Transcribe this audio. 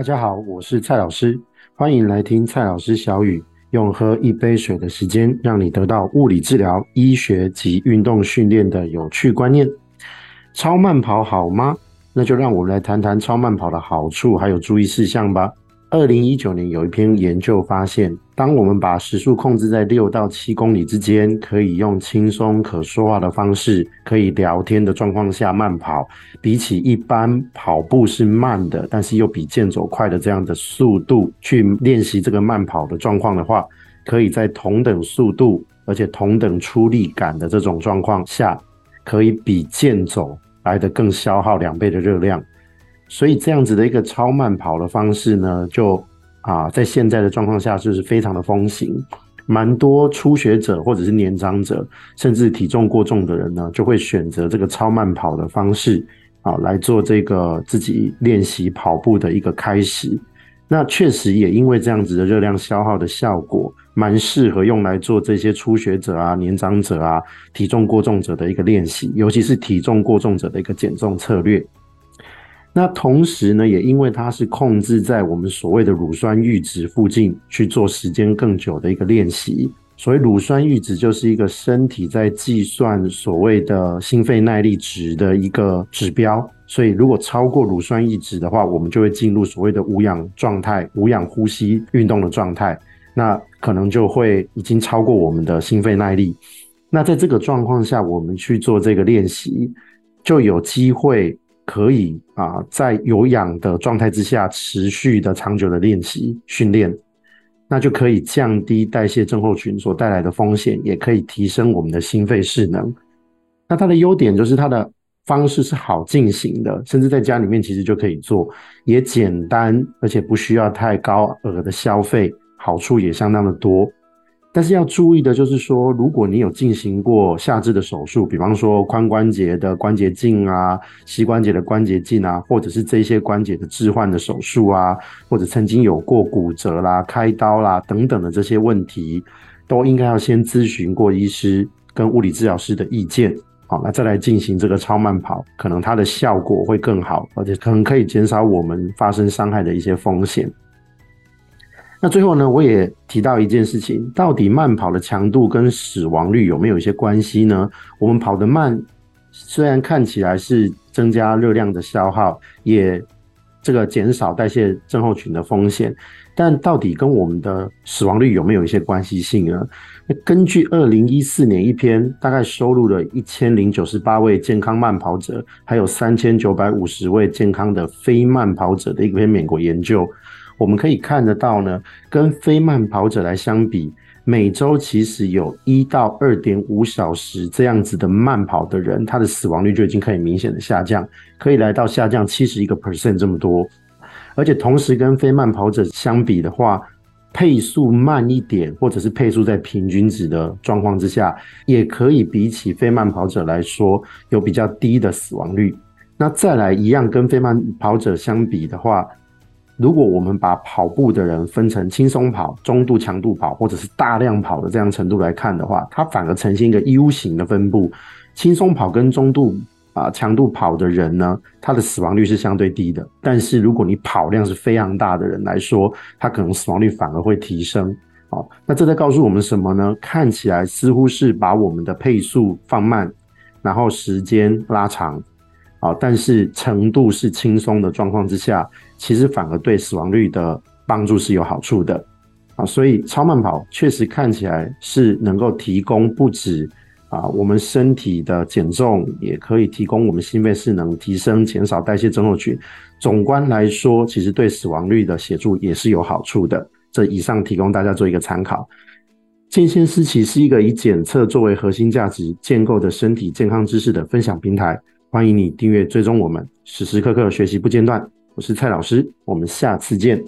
大家好，我是蔡老师，欢迎来听蔡老师小语，用喝一杯水的时间，让你得到物理治疗、医学及运动训练的有趣观念。超慢跑好吗？那就让我们来谈谈超慢跑的好处还有注意事项吧。2019年有一篇研究发现，当我们把时速控制在6到7公里之间，可以用轻松可说话的方式，可以聊天的状况下慢跑，比起一般跑步是慢的但是又比健走快的这样的速度去练习这个慢跑的状况的话，可以在同等速度而且同等出力感的这种状况下，可以比健走来得更消耗2倍的热量。所以这样子的一个超慢跑的方式呢，就在现在的状况下就是非常的风行，蛮多初学者或者是年长者甚至体重过重的人呢，就会选择这个超慢跑的方式来做这个自己练习跑步的一个开始。那确实也因为这样子的热量消耗的效果，蛮适合用来做这些初学者啊、年长者啊、体重过重者的一个练习，尤其是体重过重者的一个减重策略。那同时呢，也因为它是控制在我们所谓的乳酸阈值附近去做时间更久的一个练习。所谓乳酸阈值就是一个身体在计算所谓的心肺耐力值的一个指标，所以如果超过乳酸阈值的话，我们就会进入所谓的无氧状态、无氧呼吸运动的状态，那可能就会已经超过我们的心肺耐力。那在这个状况下，我们去做这个练习，就有机会可以在有氧的状态之下持续的长久的练习训练，那就可以降低代谢症候群所带来的风险，也可以提升我们的心肺势能。那它的优点就是它的方式是好进行的，甚至在家里面其实就可以做，也简单，而且不需要太高额的消费，好处也相当的多。但是要注意的就是说，如果你有进行过下肢的手术，比方说髋关节的关节镜啊、膝关节的关节镜啊，或者是这些关节的置换的手术啊，或者曾经有过骨折啦、开刀啦等等的这些问题，都应该要先咨询过医师跟物理治疗师的意见，那再来进行这个超慢跑，可能它的效果会更好，而且可能可以减少我们发生伤害的一些风险。那最后呢，我也提到一件事情，到底慢跑的强度跟死亡率有没有一些关系呢？我们跑得慢，虽然看起来是增加热量的消耗，也这个减少代谢症候群的风险，但到底跟我们的死亡率有没有一些关系性呢？根据2014年一篇大概收录了1098位健康慢跑者，还有3950位健康的非慢跑者的一篇美国研究，我们可以看得到呢，跟非慢跑者来相比，每周其实有1到 2.5 小时这样子的慢跑的人，他的死亡率就已经可以明显的下降，可以来到下降 71% 这么多。而且同时跟非慢跑者相比的话，配速慢一点或者是配速在平均值的状况之下，也可以比起非慢跑者来说有比较低的死亡率。那再来一样跟非慢跑者相比的话，如果我们把跑步的人分成轻松跑、中度强度跑或者是大量跑的这样程度来看的话，它反而呈现一个 U 型的分布。轻松跑跟中度强度跑的人呢，它的死亡率是相对低的，但是如果你跑量是非常大的人来说，它可能死亡率反而会提升。那这在告诉我们什么呢？看起来似乎是把我们的配速放慢，然后时间拉长，但是程度是轻松的状况之下，其实反而对死亡率的帮助是有好处的。所以超慢跑确实看起来是能够提供不止我们身体的减重，也可以提供我们心肺势能提升，减少代谢症候群，总观来说其实对死亡率的协助也是有好处的。这以上提供大家做一个参考。健先思齐是一个以检测作为核心价值建构的身体健康知识的分享平台，欢迎你订阅追踪我们，时时刻刻学习不间断。我是蔡老师，我们下次见。